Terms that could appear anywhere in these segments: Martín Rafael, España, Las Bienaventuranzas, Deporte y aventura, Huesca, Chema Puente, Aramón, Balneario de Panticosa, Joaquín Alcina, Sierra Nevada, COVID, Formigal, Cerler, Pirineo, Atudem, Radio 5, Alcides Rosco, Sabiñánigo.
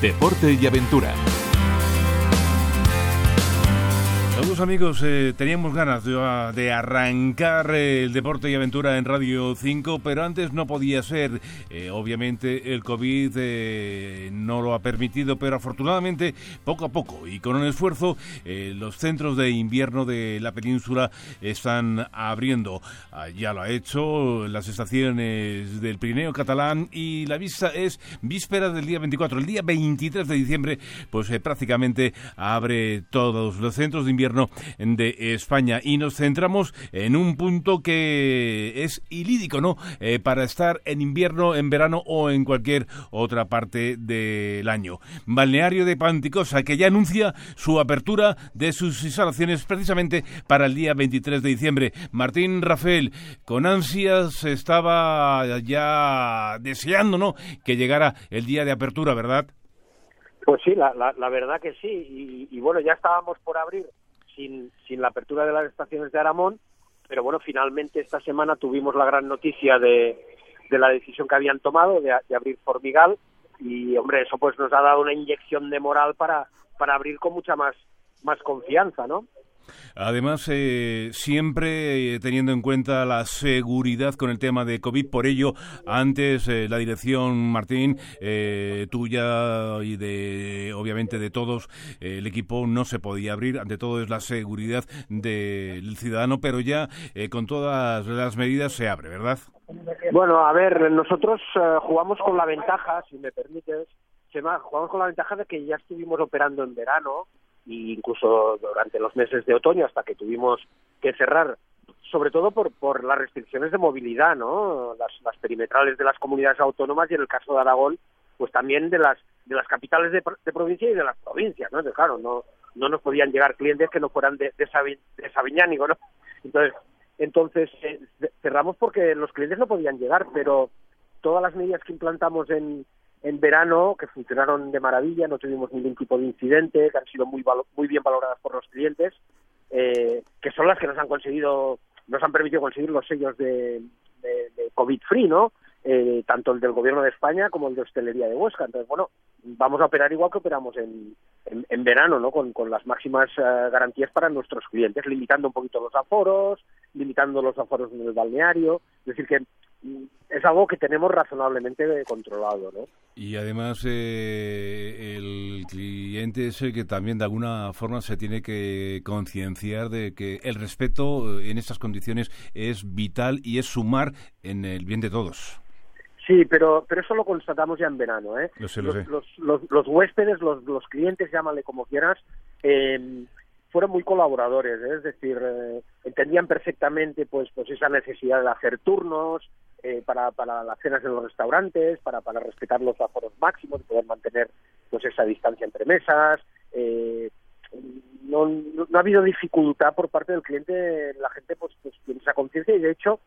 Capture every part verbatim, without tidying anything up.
Deporte y aventura. Saludos amigos, eh, teníamos ganas de, de arrancar eh, el Deporte y Aventura en Radio cinco, pero antes no podía ser. Eh, obviamente el COVID eh, no lo ha permitido, pero afortunadamente poco a poco y con un esfuerzo eh, los centros de invierno de la península están abriendo. Ah, ya lo ha hecho las estaciones del Pirineo catalán y la vista es víspera del día veinticuatro. El día veintitrés de diciembre pues eh, prácticamente abre todos los centros de invierno de España y nos centramos en un punto que es idílico, ¿no? Eh, para estar en invierno, en verano o en cualquier otra parte del año. Balneario de Panticosa, que ya anuncia su apertura de sus instalaciones precisamente para el día veintitrés de diciembre. Martín Rafael, con ansias estaba ya deseando, ¿no?, que llegara el día de apertura, ¿verdad? Pues sí, la, la, la verdad que sí. Y, y bueno, ya estábamos por abrir Sin, sin la apertura de las estaciones de Aramón, pero bueno, finalmente esta semana tuvimos la gran noticia de, de la decisión que habían tomado de, de abrir Formigal y, hombre, eso pues nos ha dado una inyección de moral para, para abrir con mucha más, más confianza, ¿no? Además, eh, siempre eh, teniendo en cuenta la seguridad con el tema de COVID, por ello, antes eh, la dirección, Martín, eh, tuya y de obviamente de todos, eh, el equipo no se podía abrir, ante todo es la seguridad del ciudadano, pero ya eh, con todas las medidas se abre, ¿verdad? Bueno, a ver, nosotros eh, jugamos con la ventaja, si me permites, Chema, jugamos con la ventaja de que ya estuvimos operando en verano, e incluso durante los meses de otoño hasta que tuvimos que cerrar, sobre todo por por las restricciones de movilidad, ¿no? Las, las perimetrales de las comunidades autónomas y en el caso de Aragón, pues también de las de las capitales de, de provincia y de las provincias, ¿no? Entonces, claro, no no nos podían llegar clientes que no fueran de, de, Sabi, de Sabiñánigo, ¿no? Entonces, entonces eh, cerramos porque los clientes no podían llegar, pero todas las medidas que implantamos en en verano, que funcionaron de maravilla, no tuvimos ningún tipo de incidente, que han sido muy valo- muy bien valoradas por los clientes, eh, que son las que nos han conseguido, nos han permitido conseguir los sellos de, de, de COVID free, ¿no? Eh, tanto el del Gobierno de España como el de Hostelería de Huesca. Entonces, bueno, vamos a operar igual que operamos en, en, en verano, ¿no? Con, con las máximas uh, garantías para nuestros clientes, limitando un poquito los aforos, limitando los aforos en el balneario, es decir que es algo que tenemos razonablemente controlado, ¿no? Y además eh, el cliente es el que también de alguna forma se tiene que concienciar de que el respeto en estas condiciones es vital y es sumar en el bien de todos. Sí, pero pero eso lo constatamos ya en verano, ¿eh? Lo sé, lo los, sé. Los, los, los huéspedes, los, los clientes, llámale como quieras, eh, fueron muy colaboradores, ¿eh? Es decir, eh, entendían perfectamente pues pues esa necesidad de hacer turnos, Eh, para, para las cenas en los restaurantes, para, para respetar los aforos máximos, poder mantener pues esa distancia entre mesas. Eh, no, no, no ha habido dificultad por parte del cliente, la gente pues, pues tiene esa conciencia y de hecho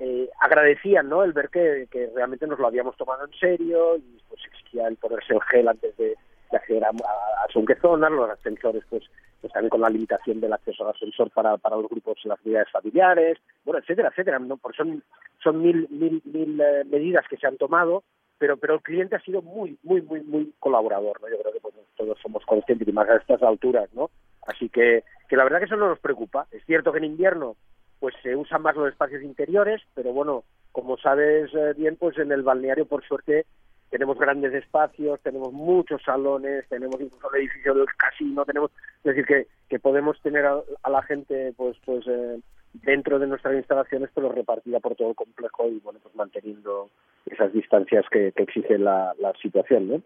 eh, agradecían, ¿no?, el ver que, que realmente nos lo habíamos tomado en serio y pues existía el ponerse el gel antes de, de acceder a, a, a según qué zonas, los ascensores pues, pues también con la limitación del acceso al ascensor para, para los grupos en las unidades familiares, bueno, etcétera, etcétera, ¿no? Porque son son mil mil mil eh, medidas que se han tomado, pero pero el cliente ha sido muy muy muy muy colaborador, ¿no? Yo creo que pues, todos somos conscientes y más a estas alturas, ¿no? Así que que la verdad que eso no nos preocupa. Es cierto que en invierno pues se usan más los espacios interiores, pero bueno, como sabes eh, bien, pues en el balneario por suerte tenemos grandes espacios, tenemos muchos salones, tenemos incluso el edificio del casino, tenemos, es decir que que podemos tener a, a la gente pues pues eh, dentro de nuestras instalaciones, pero repartida por todo el complejo y, bueno, pues manteniendo esas distancias que, que exige la, la situación, ¿no?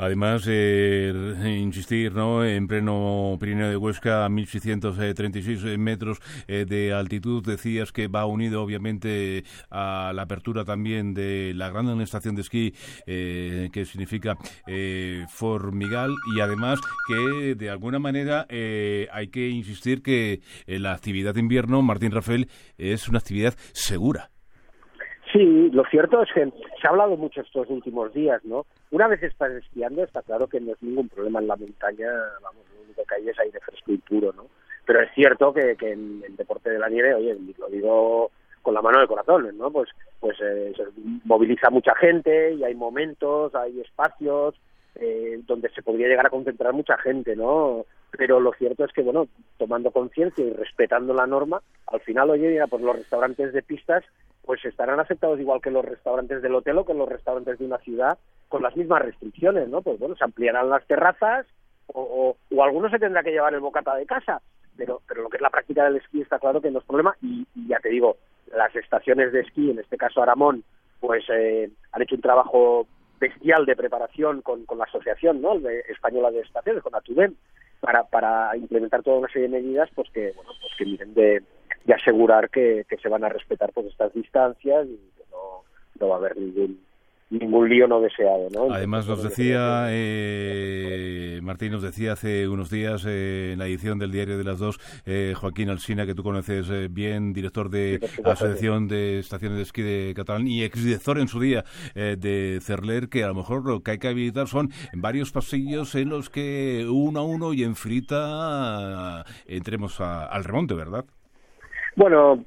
Además, eh, insistir, ¿no?, en pleno Pirineo de Huesca, a mil seiscientos treinta y seis metros eh, de altitud, decías que va unido, obviamente, a la apertura también de la gran estación de esquí, eh, que significa eh, Formigal, y además que, de alguna manera, eh, hay que insistir que la actividad de invierno, Martín Rafael, es una actividad segura. Sí, lo cierto es que se ha hablado mucho estos últimos días, ¿no? Una vez estás esquiando, está claro que no es ningún problema en la montaña, vamos, lo único que hay es aire fresco y puro, ¿no? Pero es cierto que, que en el deporte de la nieve, oye, lo digo con la mano de corazón, ¿no? Pues pues eh, se moviliza mucha gente y hay momentos, hay espacios, eh, donde se podría llegar a concentrar mucha gente, ¿no? Pero lo cierto es que, bueno, tomando conciencia y respetando la norma, al final, oye, ya, pues los restaurantes de pistas pues estarán aceptados igual que los restaurantes del hotel o que los restaurantes de una ciudad, con las mismas restricciones, ¿no? Pues bueno, se ampliarán las terrazas o, o, o alguno se tendrá que llevar el bocata de casa, pero pero lo que es la práctica del esquí está claro que no es problema, y, y ya te digo, las estaciones de esquí, en este caso Aramón, pues eh, han hecho un trabajo bestial de preparación con, con la asociación, ¿no?, de española de estaciones, con Atudem, para para implementar toda una serie de medidas pues que bueno pues que miren de, de asegurar que, que se van a respetar pues estas distancias y que no, no va a haber ningún ningún lío no deseado, ¿no? Además nos decía eh, Martín, nos decía hace unos días eh, en la edición del Diario de las Dos, eh, Joaquín Alcina, que tú conoces eh, bien, director de la Asociación de Estaciones de Esquí de Catalán y exdirector en su día eh, de Cerler, que a lo mejor lo que hay que habilitar son varios pasillos en los que uno a uno y en frita entremos a, al remonte, ¿verdad? Bueno,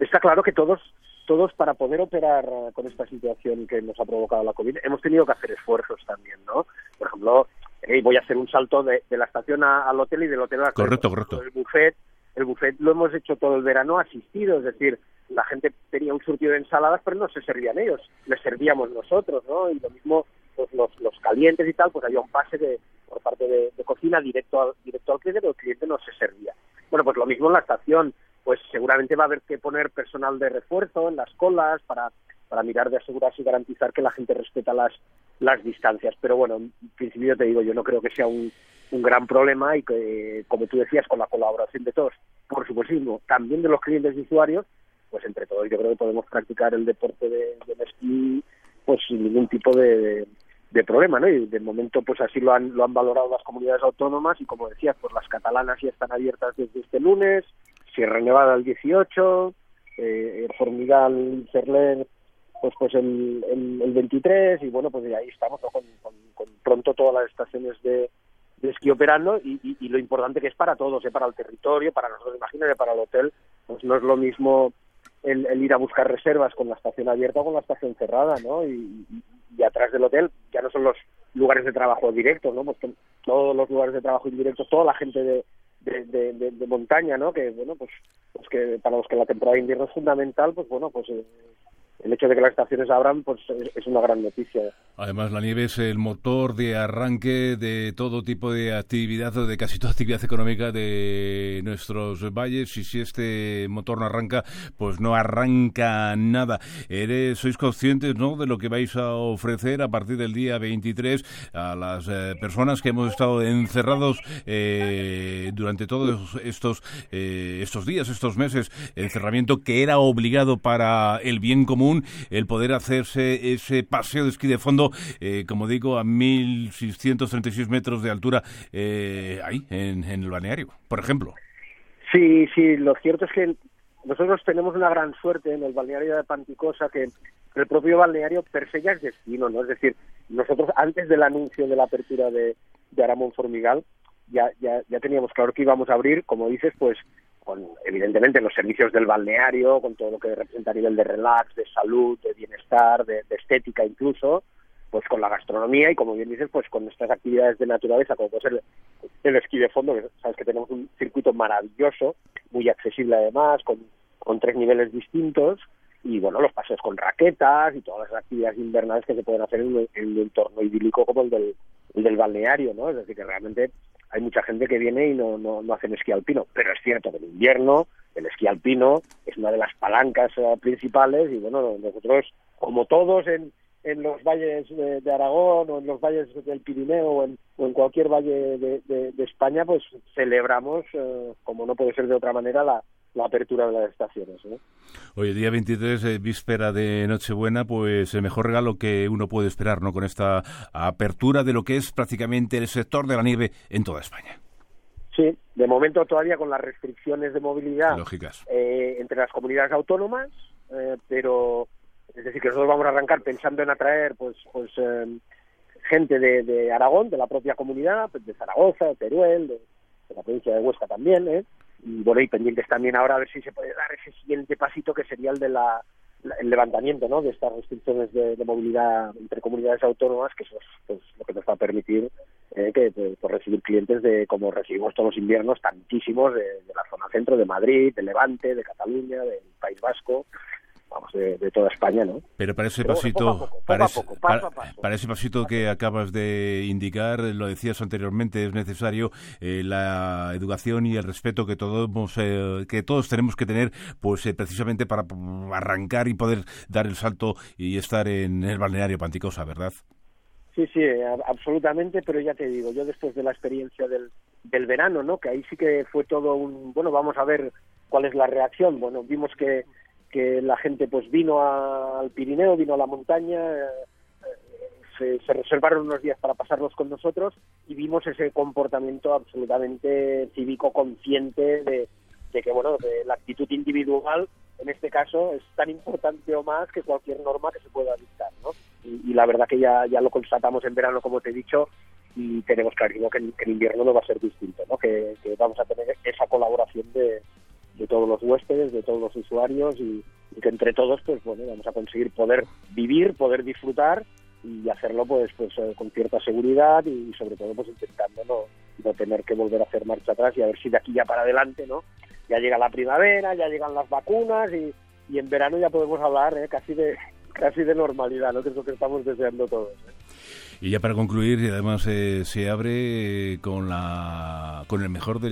está claro que todos Todos para poder operar con esta situación que nos ha provocado la COVID, hemos tenido que hacer esfuerzos también, ¿no? Por ejemplo, hey, voy a hacer un salto de, de la estación a, al hotel y del hotel a la estación. Correcto, correcto. El buffet, el buffet lo hemos hecho todo el verano asistido, es decir, la gente tenía un surtido de ensaladas, pero no se servían ellos, les servíamos nosotros, ¿no? Y lo mismo, pues los, los calientes y tal, pues había un pase de, por parte de, de cocina directo al, directo al cliente, pero el cliente no se servía. Bueno, pues lo mismo en la estación. Pues seguramente va a haber que poner personal de refuerzo en las colas para, para mirar de asegurarse y garantizar que la gente respeta las, las distancias. Pero bueno, en principio te digo, yo no creo que sea un, un gran problema y que, como tú decías, con la colaboración de todos, por supuestísimo, también de los clientes y usuarios, pues entre todos yo creo que podemos practicar el deporte de, de esquí pues sin ningún tipo de... de de problema, ¿no? Y de momento pues así lo han lo han valorado las comunidades autónomas y, como decías, pues las catalanas ya están abiertas desde este lunes, Sierra Nevada el dieciocho, eh, Formigal, Cerler pues pues el, el, el veintitrés, y bueno, pues de ahí estamos, ¿no?, con, con, con pronto todas las estaciones de, de esquí operando y, y, y lo importante que es para todos, ¿eh?, para el territorio, para nosotros, imagínate, para el hotel, pues no es lo mismo el, el ir a buscar reservas con la estación abierta o con la estación cerrada, ¿no? Y, y y atrás del hotel ya no son los lugares de trabajo directos, ¿no? Pues todos los lugares de trabajo indirectos, toda la gente de, de, de, de, de montaña, ¿no? Que, bueno, pues, pues que para los que la temporada de invierno es fundamental, pues bueno, pues... Eh... el hecho de que las estaciones abran pues es una gran noticia. Además, la nieve es el motor de arranque de todo tipo de actividad, o de casi toda actividad económica de nuestros valles, y si este motor no arranca, pues no arranca nada. ¿Eres, sois conscientes, ¿no?, de lo que vais a ofrecer a partir del día veintitrés a las eh, personas que hemos estado encerrados eh, durante todos estos, eh, estos días, estos meses, encerramiento que era obligado para el bien común, el poder hacerse ese paseo de esquí de fondo, eh, como digo, a mil seiscientos treinta y seis metros de altura, eh, ahí, en, en el balneario, por ejemplo? Sí, sí, lo cierto es que nosotros tenemos una gran suerte en el balneario de Panticosa, que el propio balneario per se ya es destino, ¿no? Es decir, nosotros antes del anuncio de la apertura de, de Aramón Formigal, ya, ya, ya teníamos claro que íbamos a abrir, como dices, pues con, evidentemente, los servicios del balneario, con todo lo que representa a nivel de relax, de salud, de bienestar, de, de estética incluso, pues con la gastronomía y, como bien dices, pues con estas actividades de naturaleza, como puede ser el esquí de fondo, que sabes que tenemos un circuito maravilloso, muy accesible además, con, con tres niveles distintos, y bueno, los paseos con raquetas y todas las actividades invernales que se pueden hacer en un, en un entorno idílico como el del, el del balneario, ¿no? Es decir, que realmente hay mucha gente que viene y no, no, no hacen esquí alpino, pero es cierto que en invierno el esquí alpino es una de las palancas uh, principales y bueno, nosotros, como todos en, en los valles de, de Aragón o en los valles del Pirineo o en, o en cualquier valle de, de, de España, pues celebramos, uh, como no puede ser de otra manera, la la apertura de las estaciones, ¿eh? Hoy, el día veintitrés, eh, víspera de Nochebuena, pues el mejor regalo que uno puede esperar, ¿no?, con esta apertura de lo que es prácticamente el sector de la nieve en toda España. Sí, de momento todavía con las restricciones de movilidad lógicas eh, entre las comunidades autónomas, eh, pero es decir que nosotros vamos a arrancar pensando en atraer pues pues eh, gente de, de Aragón, de la propia comunidad, pues, de Zaragoza, de Teruel, de, de la provincia de Huesca también, ¿eh? Y bueno, y pendientes también ahora a ver si se puede dar ese siguiente pasito que sería el de la el levantamiento, ¿no?, de estas restricciones de, de movilidad entre comunidades autónomas, que eso es pues, lo que nos va a permitir eh, que de, por recibir clientes de, como recibimos todos los inviernos, tantísimos de, de la zona centro, de Madrid, de Levante, de Cataluña, del País Vasco, vamos, de, de toda España, ¿no? Pero para ese pasito, para ese pasito que acabas de indicar, lo decías anteriormente, es necesario eh, la educación y el respeto que todos eh, que todos tenemos que tener, pues eh, precisamente para arrancar y poder dar el salto y estar en el balneario Panticosa, ¿verdad? Sí, sí, absolutamente, pero ya te digo, yo después de la experiencia del, del verano, ¿no?, que ahí sí que fue todo un, bueno, vamos a ver cuál es la reacción. Bueno, vimos que que la gente pues vino a, al Pirineo, vino a la montaña, eh, se, se reservaron unos días para pasarlos con nosotros y vimos ese comportamiento absolutamente cívico, consciente de, de que, bueno, de la actitud individual, en este caso, es tan importante o más que cualquier norma que se pueda dictar, ¿no? Y, y la verdad que ya, ya lo constatamos en verano, como te he dicho, y tenemos clarísimo que en, que en invierno no va a ser distinto, ¿no? Que, que vamos a tener esa colaboración de... de todos los huéspedes, de todos los usuarios y, y que entre todos, pues bueno, vamos a conseguir poder vivir, poder disfrutar y hacerlo pues pues con cierta seguridad y sobre todo pues intentando no, no tener que volver a hacer marcha atrás y a ver si de aquí ya para adelante, ¿no? Ya llega la primavera, ya llegan las vacunas y, y en verano ya podemos hablar ¿eh? casi de casi de normalidad, ¿no? Que es lo que estamos deseando todos, ¿eh? Y ya para concluir, y además eh, se abre eh, con la con el mejor de,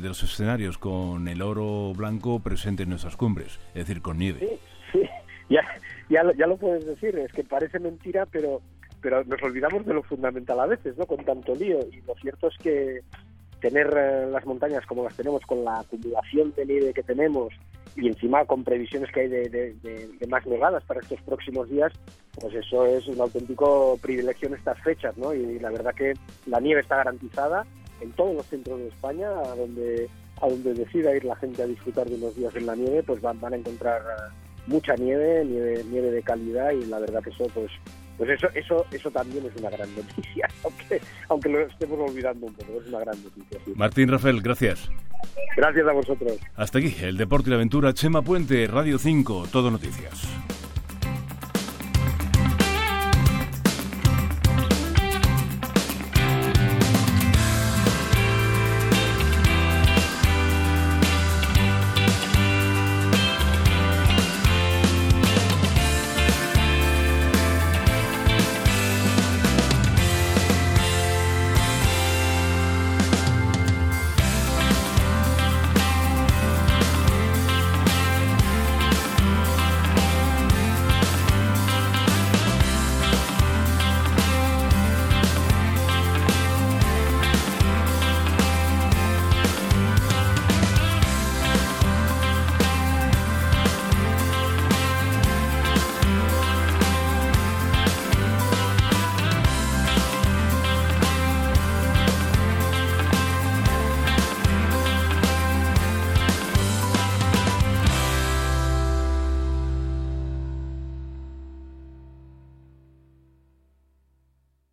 de los escenarios, con el oro blanco presente en nuestras cumbres, es decir, con nieve. Sí, sí. Ya, ya, ya lo puedes decir, es que parece mentira, pero pero nos olvidamos de lo fundamental a veces, ¿no?, con tanto lío. Y lo cierto es que tener eh, las montañas como las tenemos, con la acumulación de nieve que tenemos, y encima con previsiones que hay de, de, de, de más nevadas para estos próximos días, pues eso es un auténtico privilegio en estas fechas, ¿no? Y, y la verdad que la nieve está garantizada en todos los centros de España, a donde, a donde decida ir la gente a disfrutar de unos días en la nieve, pues van, van a encontrar mucha nieve, nieve, nieve de calidad, y la verdad que eso, pues, pues eso, eso, eso también es una gran noticia, aunque, aunque lo estemos olvidando un poco, es una gran noticia. Sí. Martín Rafael, gracias. Gracias a vosotros. Hasta aquí, el Deporte y la Aventura, Chema Puente, Radio cinco, Todo Noticias.